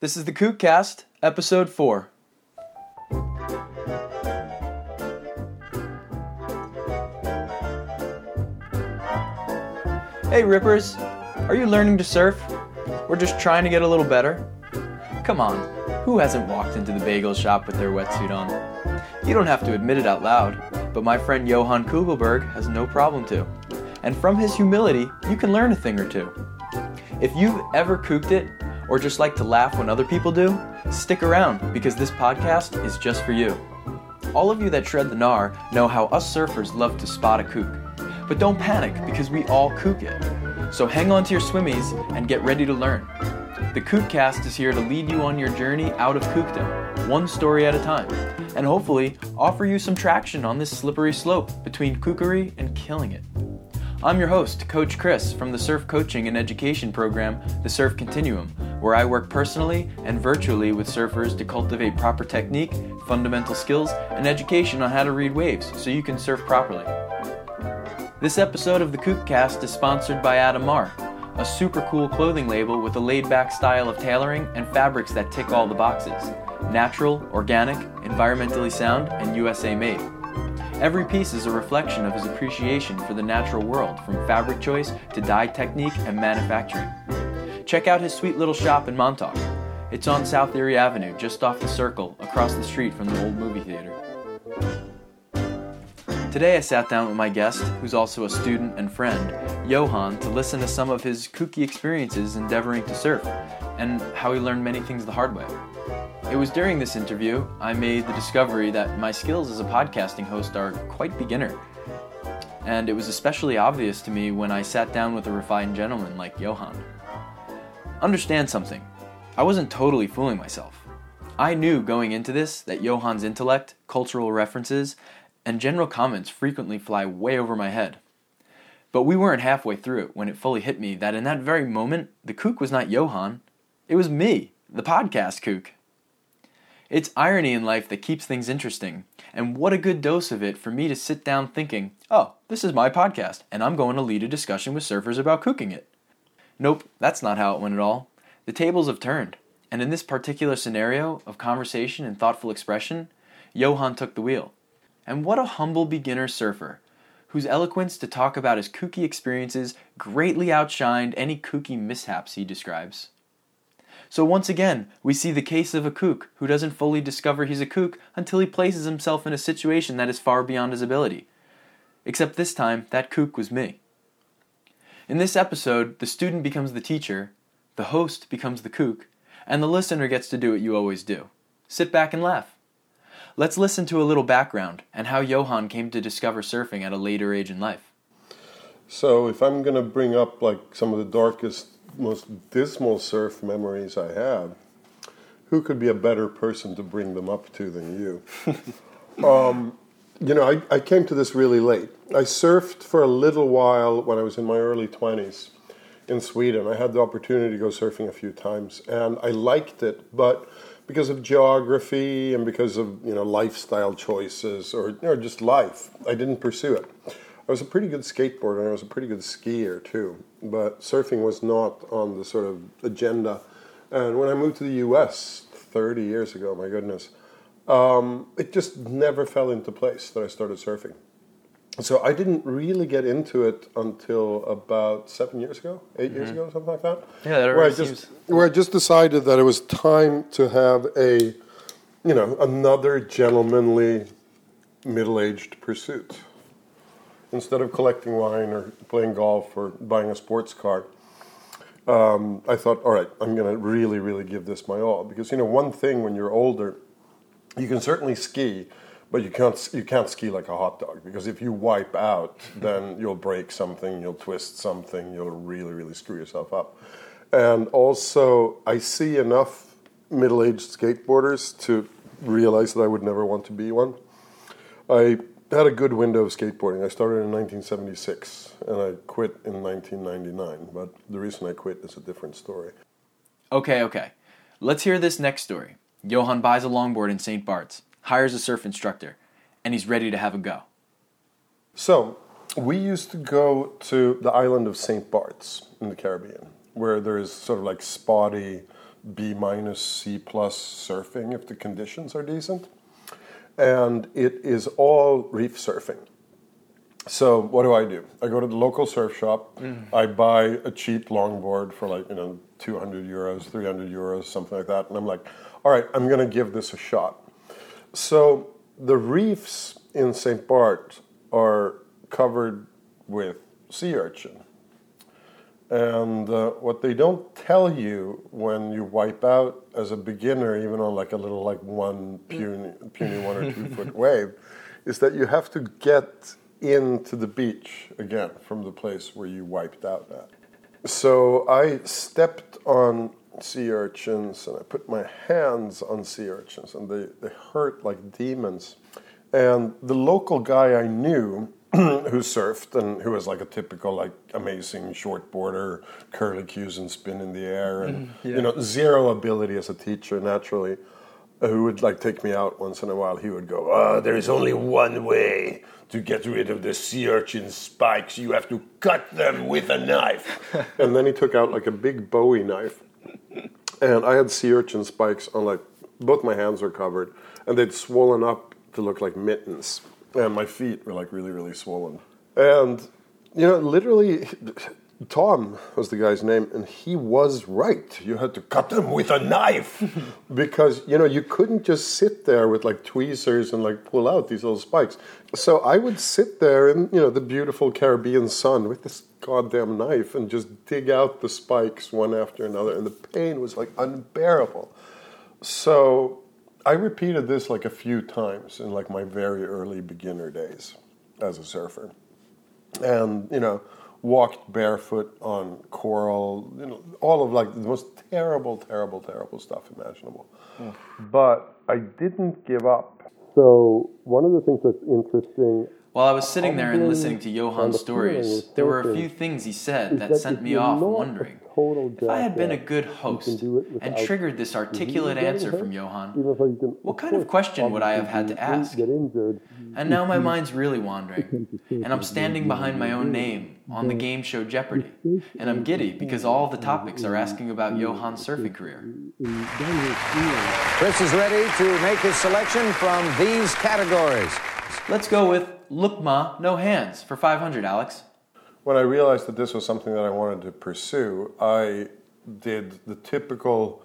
This is the KookCast, Episode 4. Hey Rippers, are you learning to surf? Or just trying to get a little better? Come on, who hasn't walked into the bagel shop with their wetsuit on? You don't have to admit it out loud, but my friend Johann Kugelberg has no problem to. And from his humility, you can learn a thing or two. If you've ever kooked it, or just like to laugh when other people do, stick around because this podcast is just for you. All of you that shred the gnar know how us surfers love to spot a kook. But don't panic because we all kook it. So hang on to your swimmies and get ready to learn. The KookCast is here to lead you on your journey out of kookdom, one story at a time, and hopefully offer you some traction on this slippery slope between kookery and killing it. I'm your host, Coach Chris, from the Surf Coaching and Education program, The Surf Continuum, where I work personally and virtually with surfers to cultivate proper technique, fundamental skills, and education on how to read waves so you can surf properly. This episode of the KookCast is sponsored by Adam Marr, a super cool clothing label with a laid-back style of tailoring and fabrics that tick all the boxes. Natural, organic, environmentally sound, and USA made. Every piece is a reflection of his appreciation for the natural world, from fabric choice to dye technique and manufacturing. Check out his sweet little shop in Montauk. It's on South Erie Avenue, just off the circle, across the street from the old movie theater. Today I sat down with my guest, who's also a student and friend, Johann, to listen to some of his kooky experiences endeavoring to surf, and how he learned many things the hard way. It was during this interview I made the discovery that my skills as a podcasting host are quite beginner. And it was especially obvious to me when I sat down with a refined gentleman like Johann. Understand something. I wasn't totally fooling myself. I knew going into this that Johann's intellect, cultural references, and general comments frequently fly way over my head. But we weren't halfway through when it fully hit me that in that very moment, the kook was not Johann. It was me, the podcast kook. It's irony in life that keeps things interesting, and what a good dose of it for me to sit down thinking, oh, this is my podcast, and I'm going to lead a discussion with surfers about kooking it. Nope, that's not how it went at all. The tables have turned, and in this particular scenario of conversation and thoughtful expression, Johann took the wheel. And what a humble beginner surfer, whose eloquence to talk about his kooky experiences greatly outshined any kooky mishaps he describes. So once again, we see the case of a kook who doesn't fully discover he's a kook until he places himself in a situation that is far beyond his ability. Except this time, that kook was me. In this episode, the student becomes the teacher, the host becomes the kook, and the listener gets to do what you always do. Sit back and laugh. Let's listen to a little background and how Johann came to discover surfing at a later age in life. So if I'm going to bring up like some of the darkest, most dismal surf memories I have, who could be a better person to bring them up to than you? I came to this really late. I surfed for a little while when I was in my early 20s in Sweden. I had the opportunity to go surfing a few times, and I liked it, but because of geography and because of lifestyle choices or just life, I didn't pursue it. I was a pretty good skateboarder and I was a pretty good skier too, but surfing was not on the sort of agenda. And when I moved to the US 30 years ago, my goodness, it just never fell into place that I started surfing. So I didn't really get into it until about 8 years ago, something like that. Yeah, that really where I just decided that it was time to have a, another gentlemanly middle-aged pursuit. Instead of collecting wine or playing golf or buying a sports car, I thought, all right, I'm going to really, really give this my all. Because, one thing when you're older, you can certainly ski, but you can't ski like a hot dog. Because if you wipe out, then you'll break something, you'll twist something, you'll really, really screw yourself up. And also, I see enough middle-aged skateboarders to realize that I would never want to be one. I had a good window of skateboarding. I started in 1976, and I quit in 1999. But the reason I quit is a different story. Okay. Let's hear this next story. Johann buys a longboard in St. Barts, hires a surf instructor, and he's ready to have a go. So, we used to go to the island of St. Barts in the Caribbean, where there's sort of like spotty B minus, C plus surfing if the conditions are decent. And it is all reef surfing. So what do? I go to the local surf shop. I buy a cheap longboard for like, 200 euros, 300 euros, something like that. And I'm like, all right, I'm going to give this a shot. So the reefs in St. Barts are covered with sea urchin. And what they don't tell you when you wipe out as a beginner, even on like a little like one puny 1 or 2 foot wave, is that you have to get into the beach again from the place where you wiped out at. So I stepped on sea urchins and I put my hands on sea urchins and they hurt like demons. And the local guy I knew who surfed and who was like a typical like amazing shortboarder, curlicues and spin in the air and zero ability as a teacher naturally, who would like take me out once in a while. He would go, there is only one way to get rid of the sea urchin spikes. You have to cut them with a knife. And then he took out like a big Bowie knife, and I had sea urchin spikes on like both my hands were covered, and they'd swollen up to look like mittens. And my feet were like really, really swollen. And, literally, Tom was the guy's name, and he was right. You had to cut them with a knife because, you couldn't just sit there with like tweezers and like pull out these little spikes. So I would sit there in, the beautiful Caribbean sun with this goddamn knife and just dig out the spikes one after another. And the pain was like unbearable. So I repeated this like a few times in like my very early beginner days as a surfer, and walked barefoot on coral, all of like the most terrible stuff imaginable. Yeah. But I didn't give up. So one of the things that's interesting. While I was sitting there and listening to Johann's stories, there were a few things he said that sent me off wondering. If I had been a good host and triggered this articulate answer from Johann, what kind of question would I have had to ask? And now my mind's really wandering, and I'm standing behind my own name on the game show Jeopardy, and I'm giddy because all the topics are asking about Johann's surfing career. Chris is ready to make his selection from these categories. Let's go with Look Ma, No Hands for 500, Alex. When I realized that this was something that I wanted to pursue, I did the typical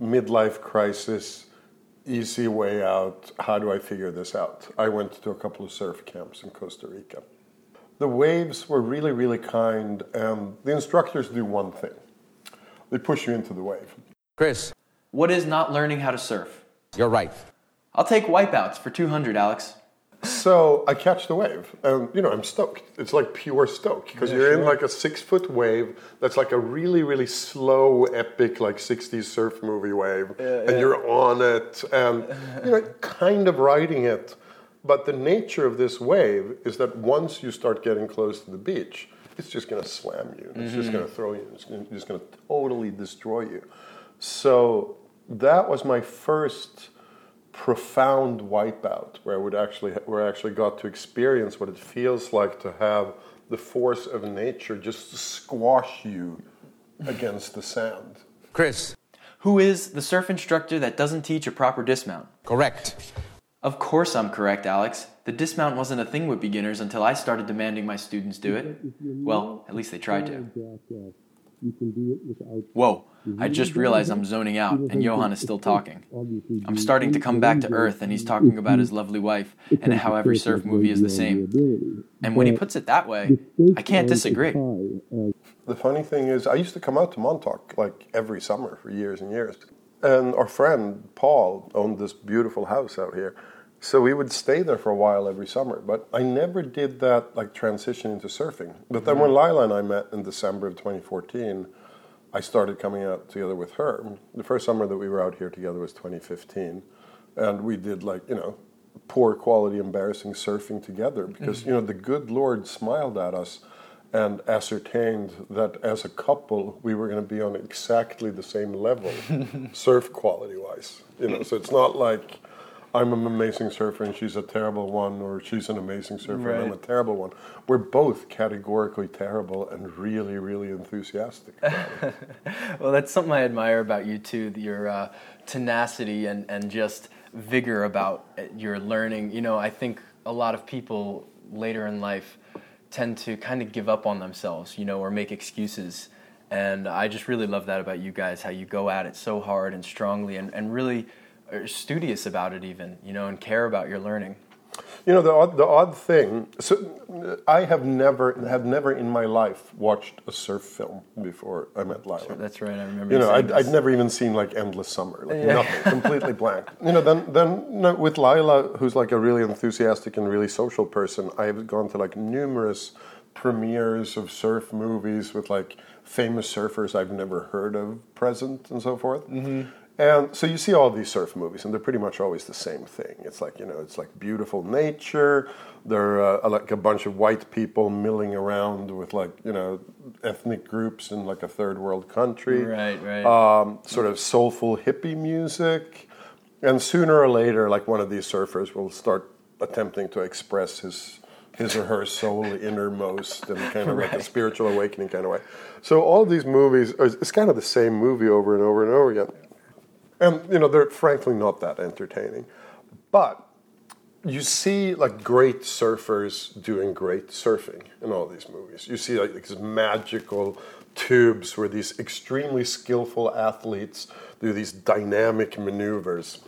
midlife crisis, easy way out, how do I figure this out? I went to a couple of surf camps in Costa Rica. The waves were really, really kind, and the instructors do one thing. They push you into the wave. Chris. What is not learning how to surf? You're right. I'll take wipeouts for 200, Alex. So I catch the wave, and I'm stoked. It's like pure stoke because you're in like a 6 foot wave that's like a really, really slow, epic, like 60s surf movie wave, and you're on it, and kind of riding it. But the nature of this wave is that once you start getting close to the beach, it's just going to slam you. It's just going to throw you. It's just going to totally destroy you. So that was my first profound wipeout, where I actually got to experience what it feels like to have the force of nature just squash you against the sand. Chris. Who is the surf instructor that doesn't teach a proper dismount? Correct. Of course I'm correct, Alex. The dismount wasn't a thing with beginners until I started demanding my students do it. Well, at least they tried to. Whoa, I just realized I'm zoning out, and Johann is still talking. I'm starting to come back to earth, and he's talking about his lovely wife and how every surf movie is the same. And when he puts it that way, I can't disagree. The funny thing is, I used to come out to Montauk, like, every summer for years and years. And our friend, Paul, owned this beautiful house out here. So we would stay there for a while every summer, but I never did that like transition into surfing. But then when Lila and I met in December of 2014, I started coming out together with her. The first summer that we were out here together was 2015, and we did like, poor quality, embarrassing surfing together because, the good Lord smiled at us and ascertained that as a couple, we were going to be on exactly the same level surf quality-wise. So it's not like I'm an amazing surfer and she's a terrible one, or she's an amazing surfer and I'm a terrible one. We're both categorically terrible and really, really enthusiastic about it. Well, that's something I admire about you too, your tenacity and just vigor about your learning. You know, I think a lot of people later in life tend to kind of give up on themselves, you know, or make excuses. And I just really love that about you guys, how you go at it so hard and strongly and really are studious about it even, you know, and care about your learning. You know, the odd thing, so I have never in my life watched a surf film before I met Lila. Sure, that's right, I remember. You know, I'd never even seen like Endless Summer, like nothing, completely blank. You know, then with Lila, who's like a really enthusiastic and really social person, I have gone to like numerous premieres of surf movies with like famous surfers I've never heard of present and so forth. Mm-hmm. And so you see all these surf movies, and they're pretty much always the same thing. It's like, you know, it's like beautiful nature. They're like a bunch of white people milling around with like, you know, ethnic groups in like a third world country. Right. Sort of soulful hippie music. And sooner or later, like one of these surfers will start attempting to express his or her soul innermost and kind of like a spiritual awakening kind of way. So all these movies, it's kind of the same movie over and over and over again. And, you know, they're frankly not that entertaining. But you see, like, great surfers doing great surfing in all these movies. You see, like, these magical tubes where these extremely skillful athletes do these dynamic maneuvers.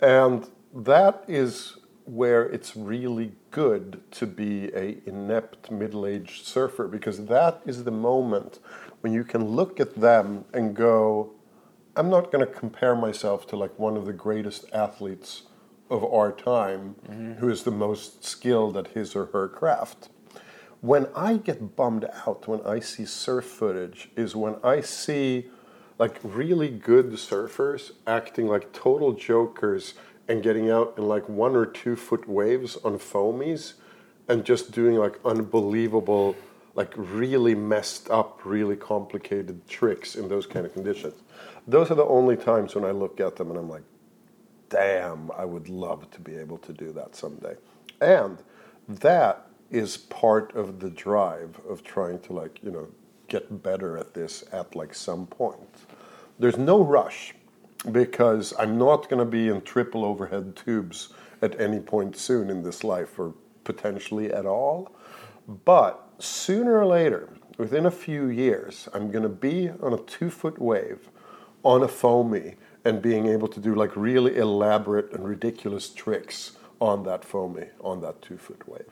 And that is where it's really good to be an inept middle-aged surfer, because that is the moment when you can look at them and go, I'm not going to compare myself to like one of the greatest athletes of our time, mm-hmm. who is the most skilled at his or her craft. When I get bummed out when I see surf footage is when I see like really good surfers acting like total jokers and getting out in like 1 or 2 foot waves on foamies and just doing like unbelievable, like really messed up, really complicated tricks in those kind of conditions. Those are the only times when I look at them and I'm like, damn, I would love to be able to do that someday. And that is part of the drive of trying to like, you know, get better at this at like some point. There's no rush because I'm not going to be in triple overhead tubes at any point soon in this life, or potentially at all. But sooner or later, within a few years, I'm going to be on a 2 foot wave on a foamy and being able to do like really elaborate and ridiculous tricks on that foamy, on that 2 foot wave.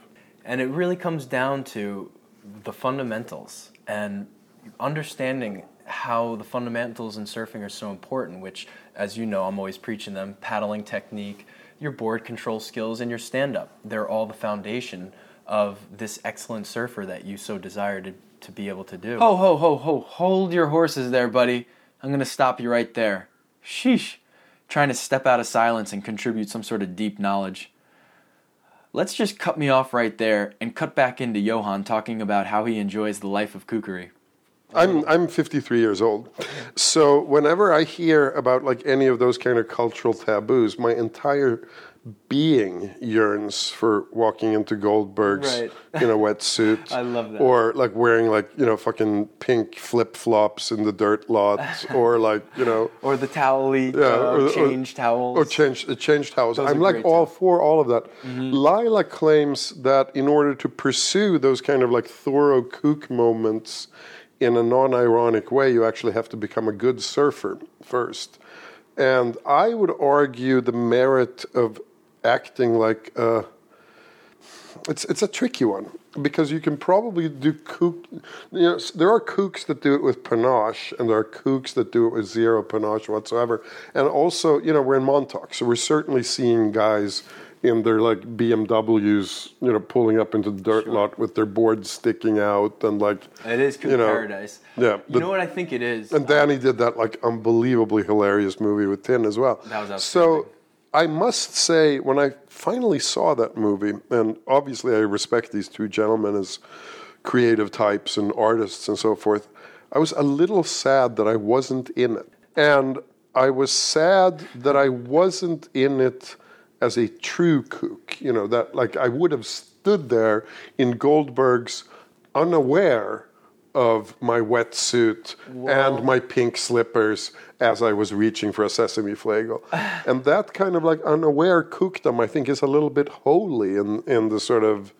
And it really comes down to the fundamentals and understanding how the fundamentals in surfing are so important, which, as you know, I'm always preaching them, paddling technique, your board control skills, and your stand-up. They're all the foundation of this excellent surfer that you so desire to be able to do. Ho, ho, ho, ho, hold your horses there, buddy. I'm going to stop you right there. Sheesh. Trying to step out of silence and contribute some sort of deep knowledge. Let's just cut me off right there and cut back into Johann talking about how he enjoys the life of kookery. I'm 53 years old. So whenever I hear about like any of those kind of cultural taboos, my entire being yearns for walking into Goldberg's in a wetsuit. I love that. Or like wearing like, you know, fucking pink flip-flops in the dirt lot, or like, you know, or the towel-y, change towels. Or change towels. Those I'm like all towels. For all of that. Mm-hmm. Lila claims that in order to pursue those kind of like thorough kook moments in a non-ironic way, you actually have to become a good surfer first. And I would argue the merit of acting like it's a tricky one, because you can probably do kook. You know, there are kooks that do it with panache, and there are kooks that do it with zero panache whatsoever. And also, you know, we're in Montauk, so we're certainly seeing guys in their like BMWs, you know, pulling up into the dirt lot with their boards sticking out, and like it is kook paradise. Yeah, you know what I think it is. And Danny did that like unbelievably hilarious movie with Tin as well. That was outstanding. So I must say, when I finally saw that movie, and obviously I respect these two gentlemen as creative types and artists and so forth, I was a little sad that I wasn't in it. And I was sad that I wasn't in it as a true kook, you know, that like I would have stood there in Goldberg's unaware of my wetsuit and my pink slippers as I was reaching for a sesame flagel. And that kind of like unaware kookdom, I think, is a little bit holy in the sort of,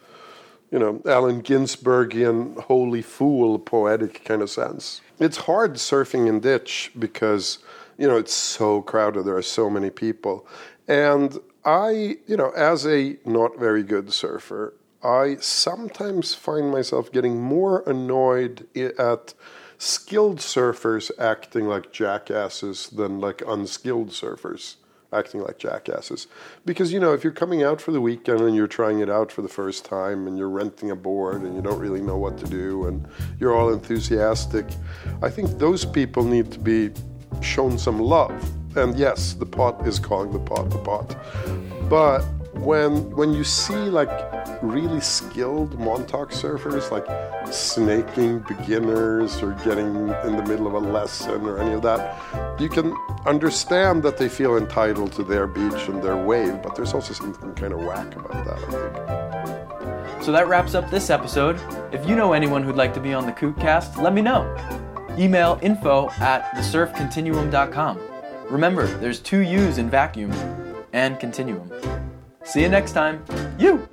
you know, Allen Ginsbergian holy fool poetic kind of sense. It's hard surfing in ditch because, you know, it's so crowded. There are so many people. And I, you know, as a not very good surfer, I sometimes find myself getting more annoyed at skilled surfers acting like jackasses than like unskilled surfers acting like jackasses. Because, you know, if you're coming out for the weekend and you're trying it out for the first time and you're renting a board and you don't really know what to do and you're all enthusiastic, I think those people need to be shown some love. And yes, the pot is calling the pot the pot. But when you see like really skilled Montauk surfers like snaking beginners or getting in the middle of a lesson or any of that, you can understand that they feel entitled to their beach and their wave, but there's also something kind of whack about that, I think. So that wraps up this episode. If you know anyone who'd like to be on the Kookcast, let me know. Email info@thesurfcontinuum.com. Remember, there's 2 U's in vacuum and continuum. See you next time. You!